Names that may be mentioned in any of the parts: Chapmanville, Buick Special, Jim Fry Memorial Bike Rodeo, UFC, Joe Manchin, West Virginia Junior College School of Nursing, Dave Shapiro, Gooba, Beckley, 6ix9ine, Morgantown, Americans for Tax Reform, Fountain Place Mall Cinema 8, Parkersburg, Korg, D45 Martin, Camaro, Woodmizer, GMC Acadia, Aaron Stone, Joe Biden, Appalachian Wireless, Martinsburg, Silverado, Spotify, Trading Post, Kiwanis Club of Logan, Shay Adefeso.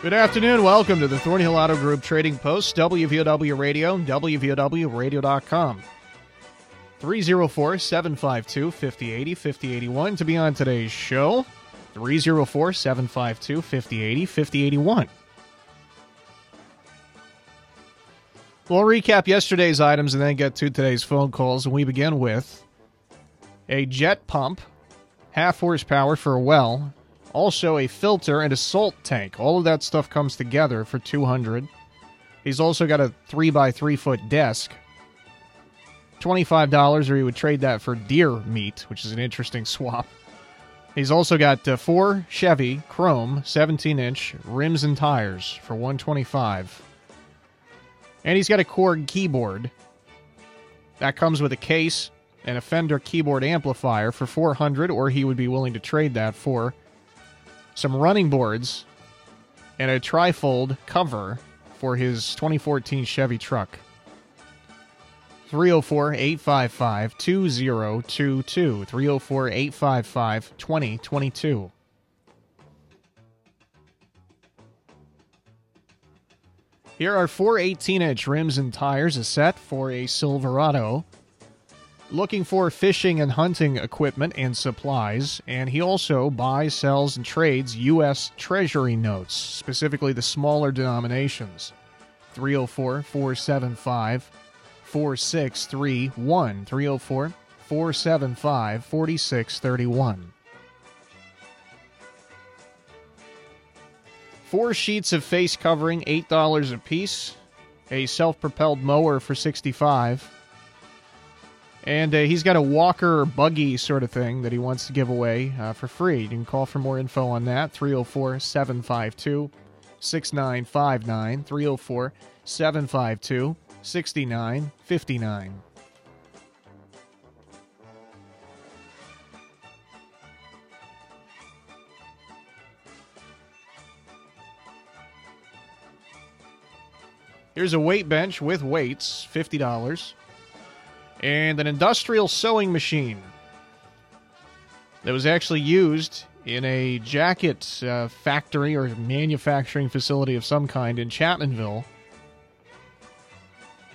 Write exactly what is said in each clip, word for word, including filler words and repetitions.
Good afternoon. Welcome to the Thornhill Auto Group Trading Post, W V O W Radio, W V O W radio dot com. three oh four, seven five two, five oh eight oh, five oh eight one to be on today's show. three oh four, seven five two, five oh eight oh, five oh eight one. We'll recap yesterday's items and then get to today's phone calls. And we begin with a jet pump, half horsepower for a well, also a filter and a salt tank. All of that stuff comes together for two hundred dollars. He's also got a three by three foot desk. twenty-five dollars, or he would trade that for deer meat, which is an interesting swap. He's also got uh, four Chevy Chrome seventeen inch rims and tires for one hundred twenty-five dollars. And he's got a Korg keyboard. That comes with a case and a Fender keyboard amplifier for four hundred dollars, or he would be willing to trade that for some running boards, and a trifold cover for his twenty fourteen Chevy truck. three oh four, eight five five, two oh two two. three oh four, eight five five, two oh two two. Here are four eighteen inch rims and tires, a set for a Silverado. Looking for fishing and hunting equipment and supplies, and he also buys, sells, and trades U S Treasury notes, specifically the smaller denominations. three oh four, four seven five, four six three one. three oh four, four seven five, four six three one. Four sheets of face covering, eight dollars a piece. A self-propelled mower for sixty-five dollars. And uh, he's got a walker or buggy sort of thing that he wants to give away uh, for free. You can call for more info on that, three oh four, seven five two, six nine five nine, three oh four, seven five two, six nine five nine. Here's a weight bench with weights, fifty dollars. And an industrial sewing machine that was actually used in a jacket uh, factory or manufacturing facility of some kind in Chapmanville.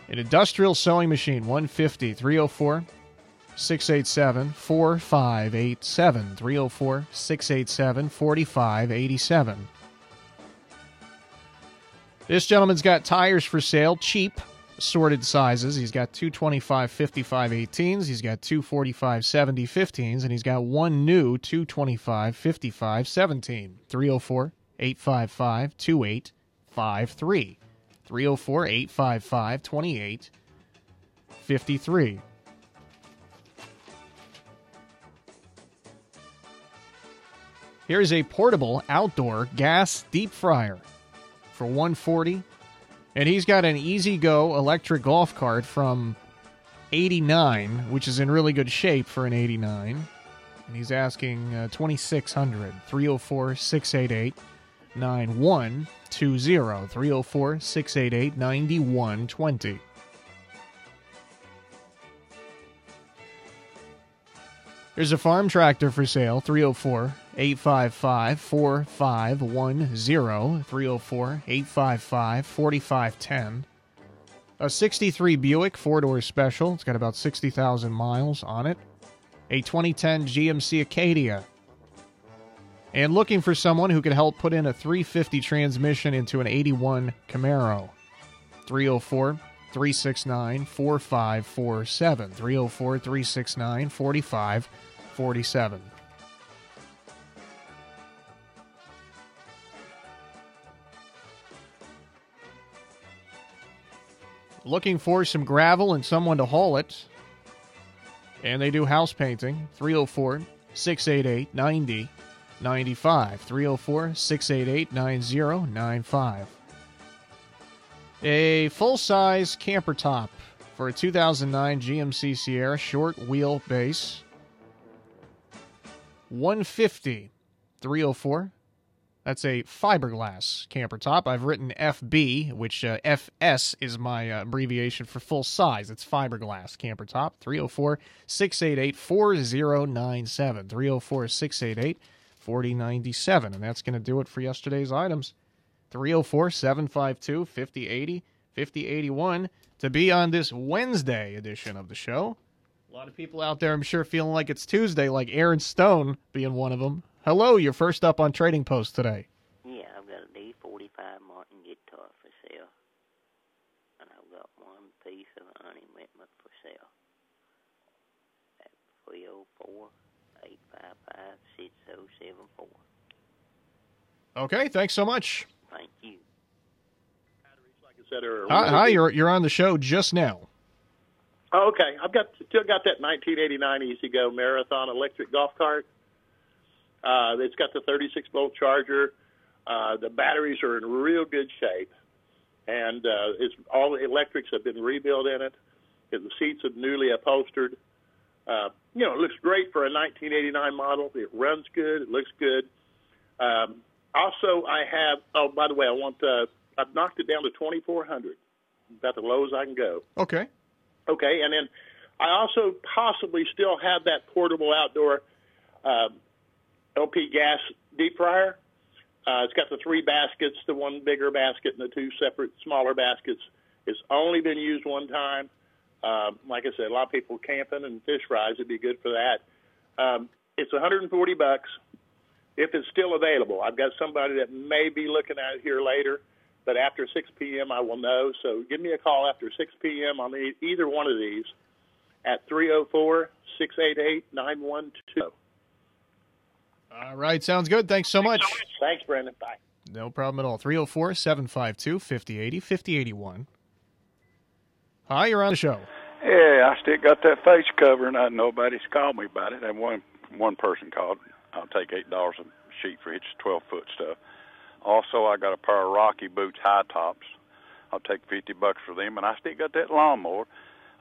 An industrial sewing machine, one hundred fifty dollars, three oh four, six eight seven, four five eight seven, three oh four, six eight seven, four five eight seven. This gentleman's got tires for sale, cheap. Sorted sizes. He's got two twenty-five fifty-five eighteens, he's got two forty-five seventy fifteens, and he's got one new two twenty-five fifty-five seventeen. three oh four, eight five five, two eight five three. three oh four, eight five five, two eight five three. Here's a portable outdoor gas deep fryer for one hundred forty dollars. And he's got an Easy Go electric golf cart from eighty-nine, which is in really good shape for an eighty-nine. And he's asking uh, twenty-six hundred, three oh four, six eight eight, nine one two zero, three oh four, six eight eight, nine one two zero. There's a farm tractor for sale, three oh four, eight five five, four five one zero, three oh four, eight five five, four five one zero. A sixty-three Buick four-door special. It's got about sixty thousand miles on it. A twenty ten G M C Acadia. And looking for someone who could help put in a three fifty transmission into an eighty-one Camaro. three oh four, three six nine, four five four seven. three oh four, three six nine, four five four seven. Looking for some gravel and someone to haul it. And they do house painting, three oh four, six eight eight, nine oh nine five, three oh four, six eight eight, nine oh nine five. A full-size camper top for a two thousand nine G M C Sierra short wheel base. one fifty, three oh four. That's a fiberglass camper top. I've written F B, which uh, F S is my uh, abbreviation for full size. It's fiberglass camper top. three oh four, six eight eight, four oh nine seven. three oh four, six eight eight, four oh nine seven. And that's going to do it for yesterday's items. three oh four, seven five two, five oh eight oh, five oh eight one to be on this Wednesday edition of the show. A lot of people out there, I'm sure, feeling like it's Tuesday, like Aaron Stone being one of them. Hello, you're first up on Trading Post today. Yeah, I've got a D forty-five Martin guitar for sale, and I've got one piece of ornament for sale at three oh four, eight five five, six oh seven four. Okay, thanks so much. Thank you. Hi, hi you're, you're on the show just now. Oh, okay, I've got still got that nineteen eighty-nine Easy Go Marathon electric golf cart. Uh, it's got the thirty-six volt charger. Uh, the batteries are in real good shape, and uh, it's all the electrics have been rebuilt in it. And the seats are newly upholstered. Uh, you know, it looks great for a nineteen eighty-nine model. It runs good. It looks good. Um, also, I have. Oh, by the way, I want. Uh, I've knocked it down to twenty-four hundred. About the low as I can go. Okay. Okay, and then I also possibly still have that portable outdoor. Uh, L P gas deep fryer. Uh, it's got the three baskets, the one bigger basket and the two separate smaller baskets. It's only been used one time. Um, like I said, a lot of people camping and fish fries would be good for that. Um, it's one hundred forty bucks if it's still available. I've got somebody that may be looking at it here later, but after six p.m. I will know. So give me a call after six p.m. on the, either one of these at three oh four, six eight eight, nine one two oh. All right, sounds good. Thanks so much. Thanks, Brandon. Bye. No problem at all. three oh four, seven five two, five oh eight oh, five oh eight one. Hi, you're on the show. Yeah, I still got that face cover, and I, nobody's called me about it. And one one person called. I'll take eight dollars a sheet for each twelve-foot stuff. Also, I got a pair of Rocky boots, high tops. I'll take fifty bucks for them, and I still got that lawnmower.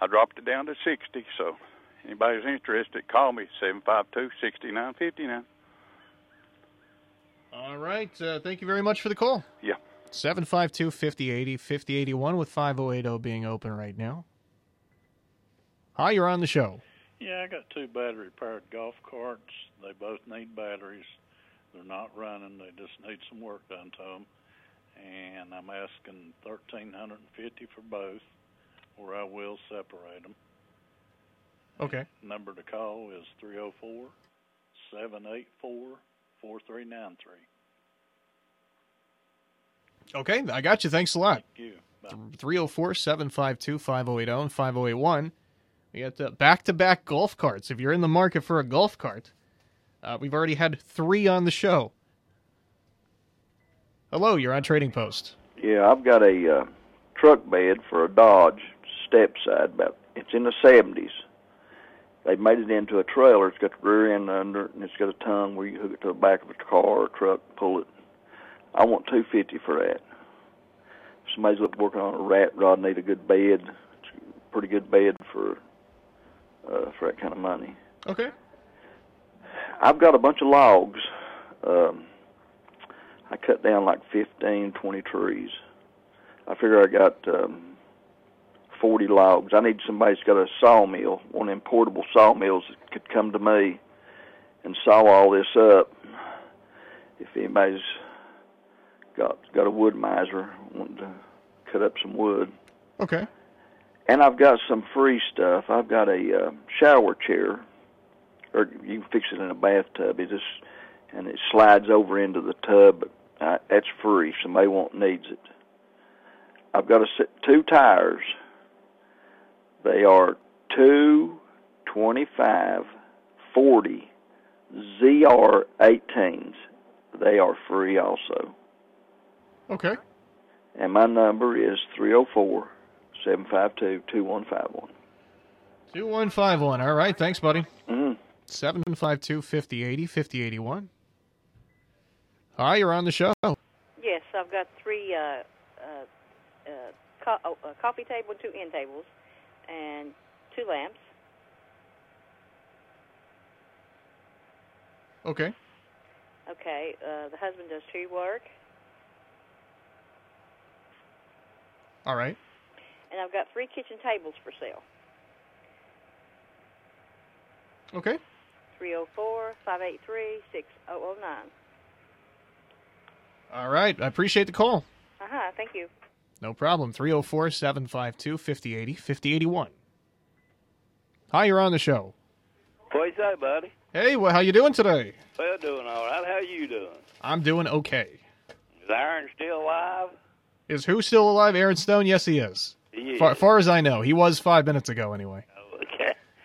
I dropped it down to sixty, so anybody who's interested, call me, seven five two, six nine five nine. All right. Uh, thank you very much for the call. Yeah. seven five two, five oh eight oh, five oh eight one with five oh eight oh being open right now. Hi, you're on the show. Yeah, I got two battery-powered golf carts. They both need batteries. They're not running. They just need some work done to them. And I'm asking one thousand three hundred fifty dollars for both, or I will separate them. Okay. The number to call is three oh four, seven eight four, four three nine three. Okay, I got you. Thanks a lot. Thank you. three oh four, seven five two, five oh eight oh and five oh eight one. We got the back-to-back golf carts. If you're in the market for a golf cart, uh, we've already had three on the show. Hello, you're on Trading Post. Yeah, I've got a uh, truck bed for a Dodge step side. About, it's in the seventies. They've made it into a trailer. It's got the rear end under it, and it's got a tongue where you hook it to the back of a car or a truck, pull it. I want two hundred fifty dollars for that. Somebody's working on a rat rod, need a good bed. It's a pretty good bed for uh, for that kind of money. Okay. I've got a bunch of logs. Um, I cut down like fifteen, twenty trees. I figure I got... Um, forty logs. I need somebody that's got a sawmill, one of them portable sawmills that could come to me and saw all this up. If anybody's got got a Woodmizer, wanting to cut up some wood. Okay. And I've got some free stuff. I've got a uh, shower chair, or you can fix it in a bathtub. It just, and it slides over into the tub. Uh, that's free if somebody want, needs it. I've got a set, two tires. They are two twenty-five forty Z R eighteens. They are free also. Okay. And my number is three oh four, seven five two, two one five one. two one five one. All right. Thanks, buddy. Mm-hmm. seven five two, five oh eight oh, five oh eight one. Hi, you're on the show. Yes, I've got three uh, uh, uh, co oh, a coffee table, two end tables, and two lamps. Okay. Okay. Uh, the husband does tree work. All right. And I've got three kitchen tables for sale. Okay. three oh four, five eight three, six oh oh nine. All right. I appreciate the call. Uh-huh. Thank you. No problem. three oh four, seven five two, five oh eight oh, five oh eight one. Hi, you're on the show. What do you say, buddy? Hey, well, how you doing today? Well, doing all right. How you doing? I'm doing okay. Is Aaron still alive? Is who still alive? Aaron Stone? Yes, he is. He is. Far, far as I know. He was five minutes ago, anyway.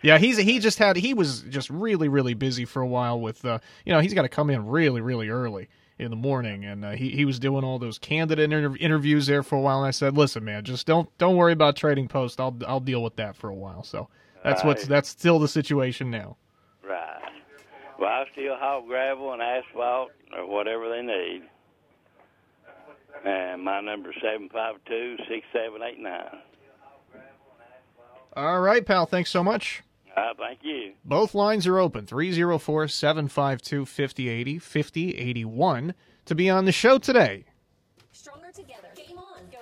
Yeah, he's he just had he was just really really busy for a while with uh, you know, he's got to come in really really early in the morning, and uh, he he was doing all those candidate inter interviews there for a while, and I said, "Listen, man, just don't don't worry about Trading Post. I'll I'll deal with that for a while." So that's right. what's that's still the situation now. Right. Well, I still haul gravel and asphalt or whatever they need. And my number is seven five two, six seven eight nine. All right, pal. Thanks so much. Uh, thank you. Both lines are open, three oh four, seven five two, five oh eight oh, five oh eight one, to be on the show today. Stronger together. Game on. Go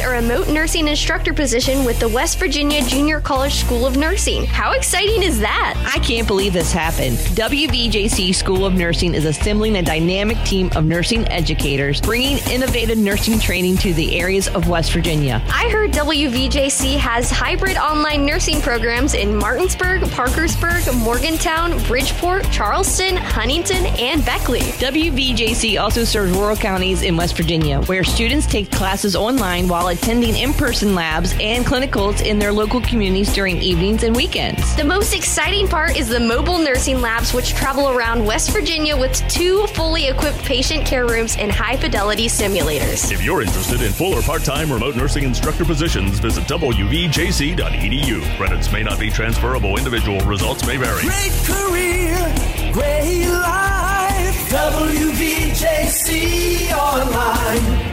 a remote nursing instructor position with the West Virginia Junior College School of Nursing. How exciting is that? I can't believe this happened. W V J C School of Nursing is assembling a dynamic team of nursing educators, bringing innovative nursing training to the areas of West Virginia. I heard W V J C has hybrid online nursing programs in Martinsburg, Parkersburg, Morgantown, Bridgeport, Charleston, Huntington, and Beckley. W V J C also serves rural counties in West Virginia, where students take classes online while attending in-person labs and clinicals in their local communities during evenings and weekends. The most exciting part is the mobile nursing labs, which travel around West Virginia with two fully equipped patient care rooms and high-fidelity simulators. If you're interested in full or part-time remote nursing instructor positions, visit W V J C dot E D U. Credits may not be transferable. Individual results may vary. Great career, great life. W V J C Online.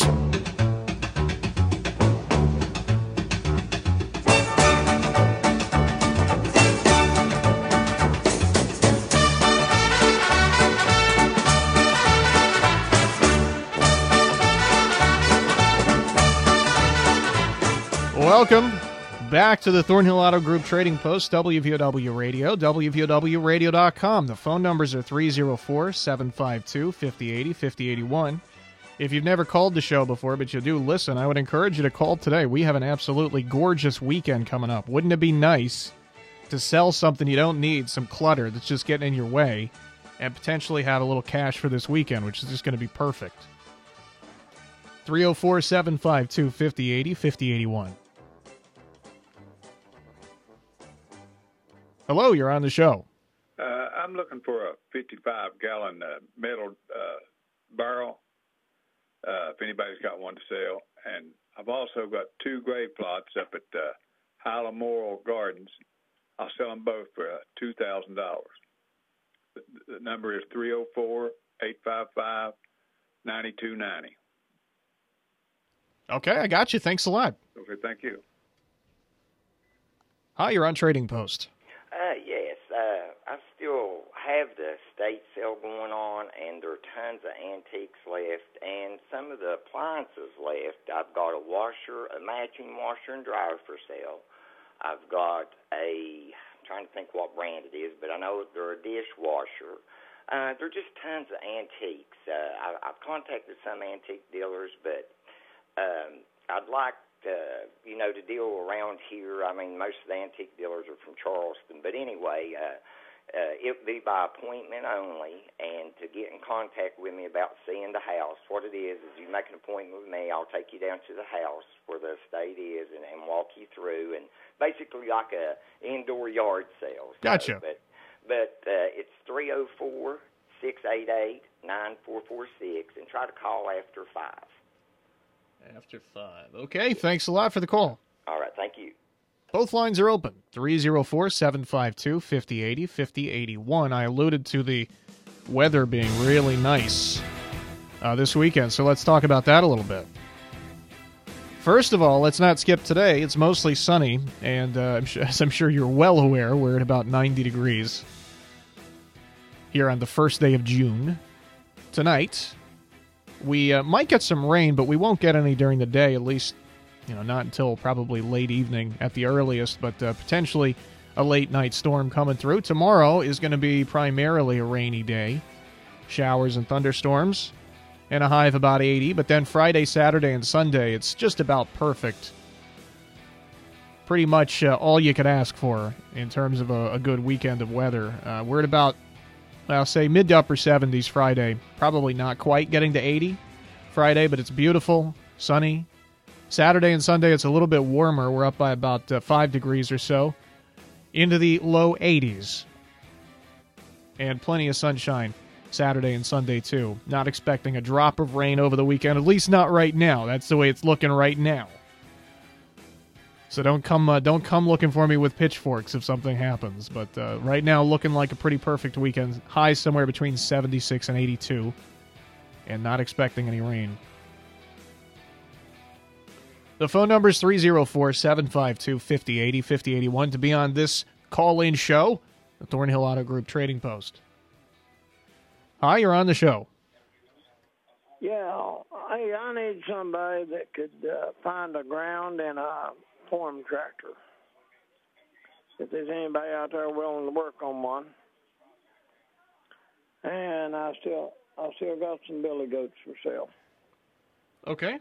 Welcome back to the Thornhill Auto Group Trading Post, W V O W Radio, W V O W radio dot com. The phone numbers are three oh four, seven five two, five oh eight oh, five oh eight one. If you've never called the show before, but you do listen, I would encourage you to call today. We have an absolutely gorgeous weekend coming up. Wouldn't it be nice to sell something you don't need, some clutter that's just getting in your way, and potentially have a little cash for this weekend, which is just going to be perfect. three oh four, seven five two, five oh eight oh, five oh eight one. Hello, you're on the show. Uh, I'm looking for a fifty-five gallon uh, metal uh, barrel. Uh, if anybody's got one to sell. And I've also got two grave plots up at uh, Highland Moral Gardens. I'll sell them both for uh, two thousand dollars. The, the number is three oh four, eight five five, nine two nine oh. Okay, I got you. Thanks a lot. Okay, thank you. Hi, you're on Trading Post. Uh, yes, uh, I still have the estate sale going on, and there are tons of antiques left, and some of the appliances left. I've got a washer, a matching washer and dryer for sale. I've got a, I'm trying to think what brand it is, but I know they're a dishwasher. Uh, there are just tons of antiques. Uh, I, I've contacted some antique dealers, but um, I'd like Uh, you know, to deal around here. I mean, most of the antique dealers are from Charleston. But anyway, uh, uh, it would be by appointment only, and to get in contact with me about seeing the house. What it is is you make an appointment with me. I'll take you down to the house where the estate is and, and walk you through, and basically like a indoor yard sale. So, gotcha. But, but uh, it's three oh four, six eight eight, nine four four six, and try to call after five. After five. Okay, thanks a lot for the call. All right, thank you. Both lines are open, three oh four, seven five two, five oh eight oh, five oh eight one. I alluded to the weather being really nice uh, this weekend, so let's talk about that a little bit. First of all, let's not skip today. It's mostly sunny, and uh, I'm sure, as I'm sure you're well aware, we're at about ninety degrees here on the first day of June. Tonight, we uh, might get some rain, but we won't get any during the day, at least, you know, not until probably late evening at the earliest, but uh, potentially a late-night storm coming through. Tomorrow is going to be primarily a rainy day, showers and thunderstorms, and a high of about eighty, but then Friday, Saturday, and Sunday, it's just about perfect. Pretty much uh, all you could ask for in terms of a, a good weekend of weather. Uh, we're at about... I'll say mid to upper seventies Friday. Probably not quite getting to eighty Friday, but it's beautiful, sunny. Saturday and Sunday, it's a little bit warmer. We're up by about uh, five degrees or so. Into the low eighties. And plenty of sunshine Saturday and Sunday, too. Not expecting a drop of rain over the weekend, at least not right now. That's the way it's looking right now. So don't come uh, don't come looking for me with pitchforks if something happens. But uh, right now, looking like a pretty perfect weekend. High somewhere between seventy-six and eighty-two. And not expecting any rain. The phone number is three oh four, seven five two, five oh eight oh, five oh eight one to be on this call-in show, the Thornhill Auto Group Trading Post. Hi, you're on the show. Yeah, I, I need somebody that could uh, find a ground and a form tractor. If there's anybody out there willing to work on one, and I still, I still got some billy goats for sale. Okay.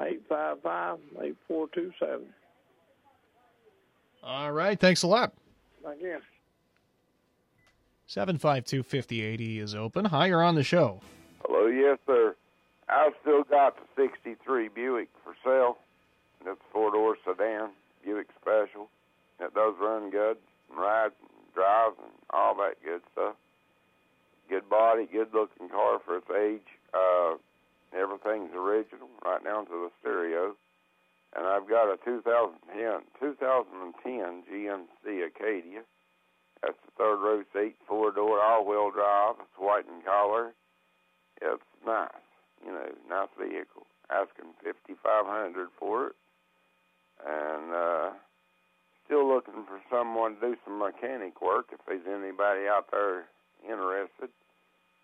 Eight five five eight four two seven. All right. Thanks a lot. Thank you. Seven five two fifty eighty is open. Hi, you're on the show. Hello, yes, sir. I've still got the sixty-three Buick for sale. That's a four-door sedan, Buick Special. It does run good, and ride, and drive, and all that good stuff. Good body, good-looking car for its age. Uh, everything's original, right down to the stereo. And I've got a two thousand ten G M C Acadia. That's a third-row seat, four-door, all-wheel drive. It's white and collar. It's nice, you know, nice vehicle. Asking fifty-five hundred dollars for it. And uh, still looking for someone to do some mechanic work if there's anybody out there interested.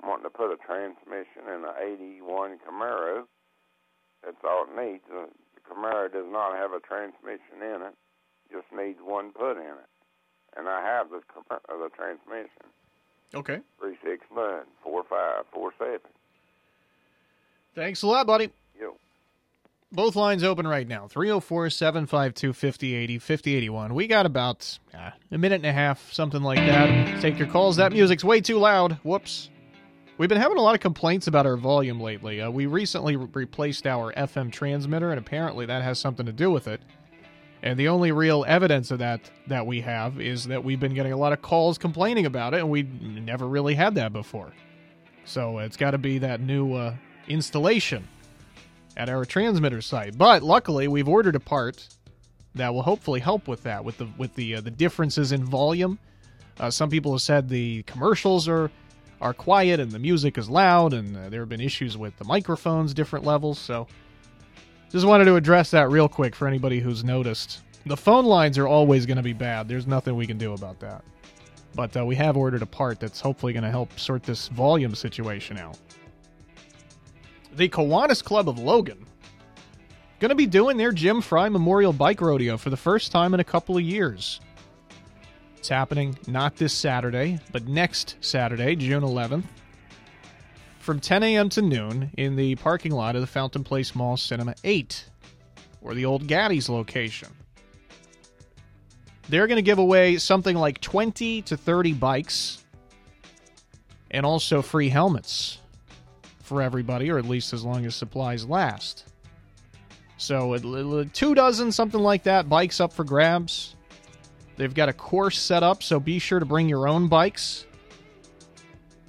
I'm wanting to put a transmission in an eighty-one Camaro. That's all it needs. The Camaro does not have a transmission in it. Just needs one put in it. And I have the, the transmission. Okay. three six nine, four five four seven. Thanks a lot, buddy. Both lines open right now, three oh four, seven five two, five oh eight oh, five oh eight one. We got about uh, a minute and a half, something like that. Take your calls. That music's way too loud. Whoops. We've been having a lot of complaints about our volume lately. Uh, we recently re- replaced our F M transmitter, and apparently that has something to do with it. And the only real evidence of that that we have is that we've been getting a lot of calls complaining about it, and we never really had that before. So it's got to be that new uh, installation at our transmitter site. But luckily, we've ordered a part that will hopefully help with that, with the with the uh, the differences in volume. Uh, some people have said the commercials are are quiet and the music is loud, and uh, there have been issues with the microphones, different levels. So just wanted to address that real quick for anybody who's noticed The phone lines are always going to be bad. There's nothing we can do about that. But uh, we have ordered a part that's hopefully going to help sort this volume situation out. The Kiwanis Club of Logan going to be doing their Jim Fry Memorial Bike Rodeo for the first time in a couple of years. It's happening not this Saturday, but next Saturday, June eleventh, from ten a.m. to noon in the parking lot of the Fountain Place Mall Cinema eight, or the old Gaddy's location. They're going to give away something like twenty to thirty bikes and also free helmets for everybody, or at least as long as supplies last. So two dozen, something like that, bikes up for grabs. They've got a course set up, so be sure to bring your own bikes.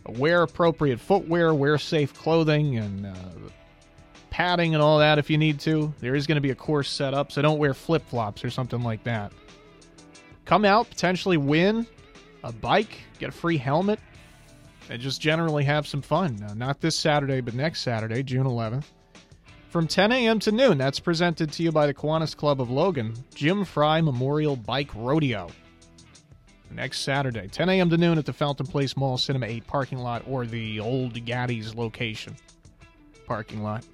Wear appropriate footwear, wear safe clothing, and uh, padding and all that if you need to. There is going to be a course set up, so don't wear flip-flops or something like that. Come out, potentially win a bike, get a free helmet, and just generally have some fun. Now, not this Saturday, but next Saturday, June eleventh. From ten a.m. to noon, that's presented to you by the Kiwanis Club of Logan, Jim Fry Memorial Bike Rodeo. Next Saturday, ten a.m. to noon at the Fountain Place Mall Cinema eight parking lot, or the old Gaddy's location parking lot.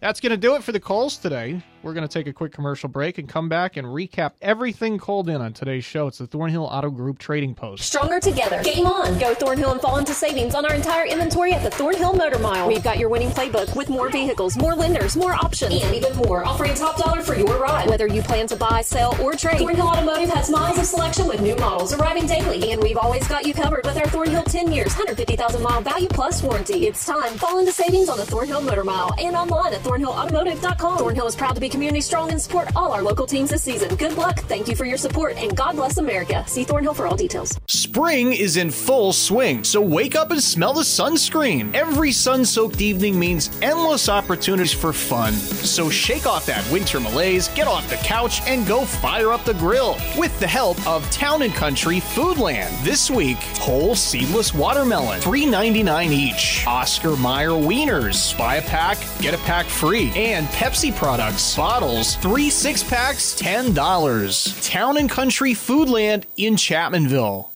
That's going to do it for the calls today. We're going to take a quick commercial break and come back and recap everything called in on today's show. It's the Thornhill Auto Group Trading Post. Stronger together. Game on. Go Thornhill and fall into savings on our entire inventory at the Thornhill Motor Mile. We've got your winning playbook with more vehicles, more lenders, more options, and even more, offering top dollar for your ride. Whether you plan to buy, sell, or trade, Thornhill Automotive has miles of selection with new models arriving daily. And we've always got you covered with our Thornhill ten years, one hundred fifty thousand mile value plus warranty. It's time. Fall into savings on the Thornhill Motor Mile and online at thornhill automotive dot com. Thornhill is proud to be community strong and support all our local teams this season. Good luck, thank you for your support, and God bless America. See Thornhill for all details. Spring is in full swing, so wake up and smell the sunscreen. Every sun-soaked evening means endless opportunities for fun. So shake off that winter malaise, get off the couch, and go fire up the grill with the help of Town and Country Foodland. This week, whole seedless watermelon, three ninety-nine each. Oscar Mayer wieners, buy a pack, get a pack free. And Pepsi products, bottles, three six-packs, ten dollars. Town and Country Foodland in Chapmanville.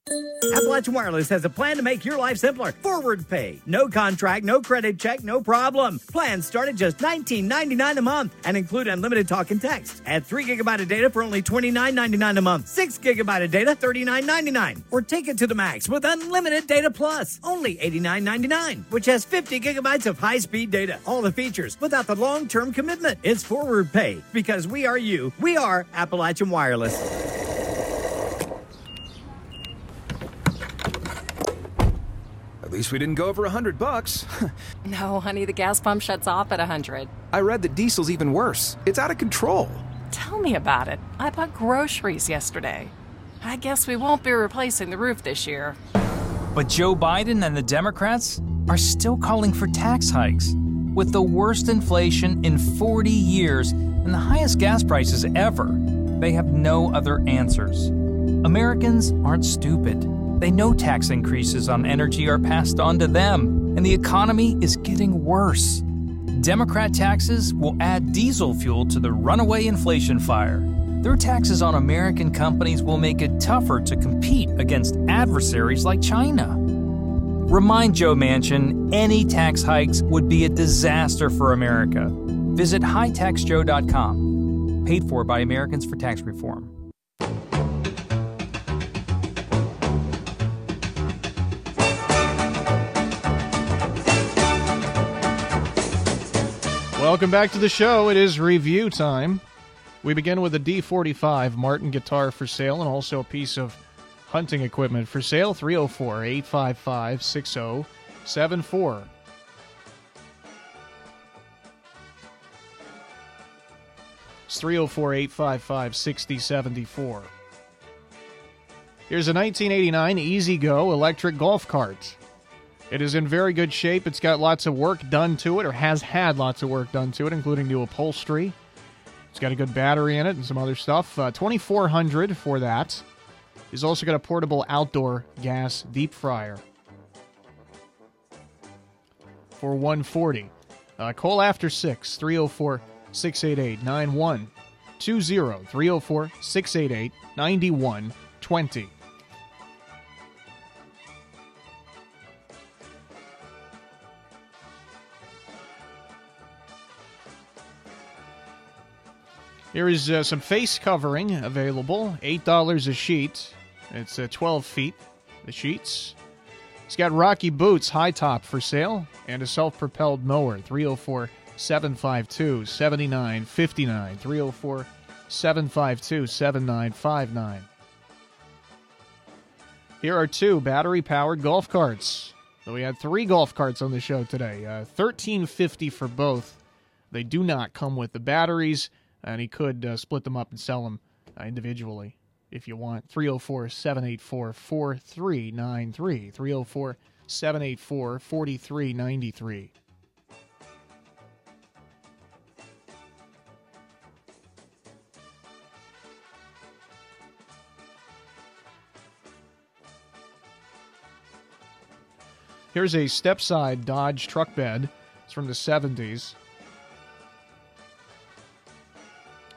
Appalachian Wireless has a plan to make your life simpler. Forward pay. No contract, no credit check, no problem. Plans start at just nineteen ninety-nine a month and include unlimited talk and text. Add three gigabytes of data for only twenty-nine ninety-nine a month. six gigabytes of data, thirty-nine ninety-nine. Or take it to the max with unlimited data plus, only eighty-nine ninety-nine, which has fifty gigabytes of high-speed data. All the features without the long-term commitment. It's forward pay because we are you. We are Appalachian Wireless. At least we didn't go over one hundred bucks. No, honey, the gas pump shuts off at one hundred. I read that diesel's even worse. It's out of control. Tell me about it. I bought groceries yesterday. I guess we won't be replacing the roof this year. But Joe Biden and the Democrats are still calling for tax hikes. With the worst inflation in forty years and the highest gas prices ever, they have no other answers. Americans aren't stupid. They know tax increases on energy are passed on to them, and the economy is getting worse. Democrat taxes will add diesel fuel to the runaway inflation fire. Their taxes on American companies will make it tougher to compete against adversaries like China. Remind Joe Manchin any tax hikes would be a disaster for America. Visit high tax joe dot com. Paid for by Americans for Tax Reform. Welcome back to the show. It is review time. We begin with a D forty-five Martin guitar for sale and also a piece of hunting equipment for sale. three oh four, eight five five, six oh seven four. It's three oh four, eight five five, six oh seven four. Here's a nineteen eighty-nine Easy Go electric golf cart. It is in very good shape. It's got lots of work done to it, or has had lots of work done to it, including new upholstery. It's got a good battery in it and some other stuff. Uh, twenty-four hundred dollars for that. It's also got a portable outdoor gas deep fryer for one hundred forty dollars. Uh, call after six, three oh four, six eight eight, nine one two zero three zero four six eight eight nine one two zero. Here is uh, some face covering available, eight dollars a sheet. It's uh, twelve feet, the sheets. It's got Rocky boots, high top for sale, and a self-propelled mower, three oh four, seven five two, seven nine five nine, three oh four, seven five two, seven nine five nine. Here are two battery-powered golf carts. So we had three golf carts on the show today, uh, thirteen fifty for both. They do not come with the batteries. And he could uh, split them up and sell them uh, individually if you want. three oh four, seven eight four, four three nine three. three oh four, seven eight four, four three nine three. Here's a step-side Dodge truck bed. It's from the seventies.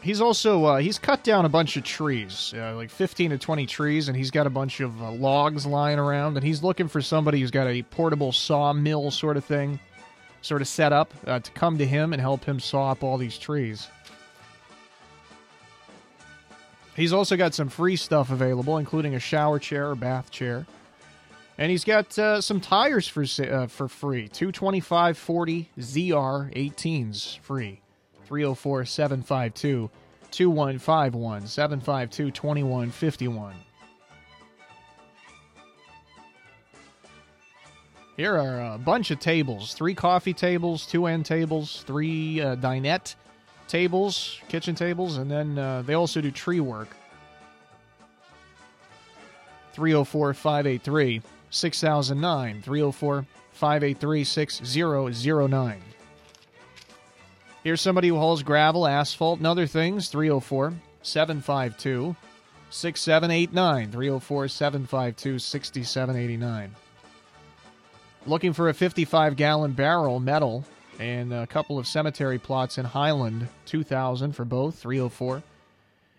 He's also, uh, he's cut down a bunch of trees, uh, like fifteen to twenty trees, and he's got a bunch of uh, logs lying around, and he's looking for somebody who's got a portable sawmill sort of thing, sort of set up, uh, to come to him and help him saw up all these trees. He's also got some free stuff available, including a shower chair or bath chair. And he's got uh, some tires for uh, for free, two twenty-five forty Z R eighteens free. three oh four, seven five two, two one five one, seven five two, two one five one. Here are a bunch of tables. Three coffee tables, two end tables, three uh, dinette tables, kitchen tables, and then uh, they also do tree work. three oh four, five eight three, six thousand nine, three oh four, five eight three, six zero zero nine. Here's somebody who hauls gravel, asphalt, and other things. three oh four, seven five two, six seven eight nine. three oh four, seven five two, six seven eight nine. Looking for a fifty-five gallon barrel, metal, and a couple of cemetery plots in Highland. two thousand for both. three oh four,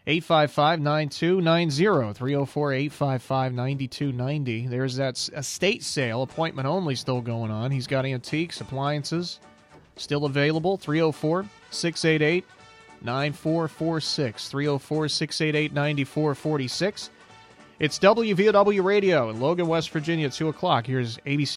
eight five five, nine two nine zero. three oh four, eight five five, nine two nine zero. There's that estate sale, appointment only, still going on. He's got antiques, appliances. Still available, three oh four, six eight eight, nine four four six, three oh four, six eight eight, nine four four six. It's W V O W Radio in Logan, West Virginia, two o'clock. Here's A B C.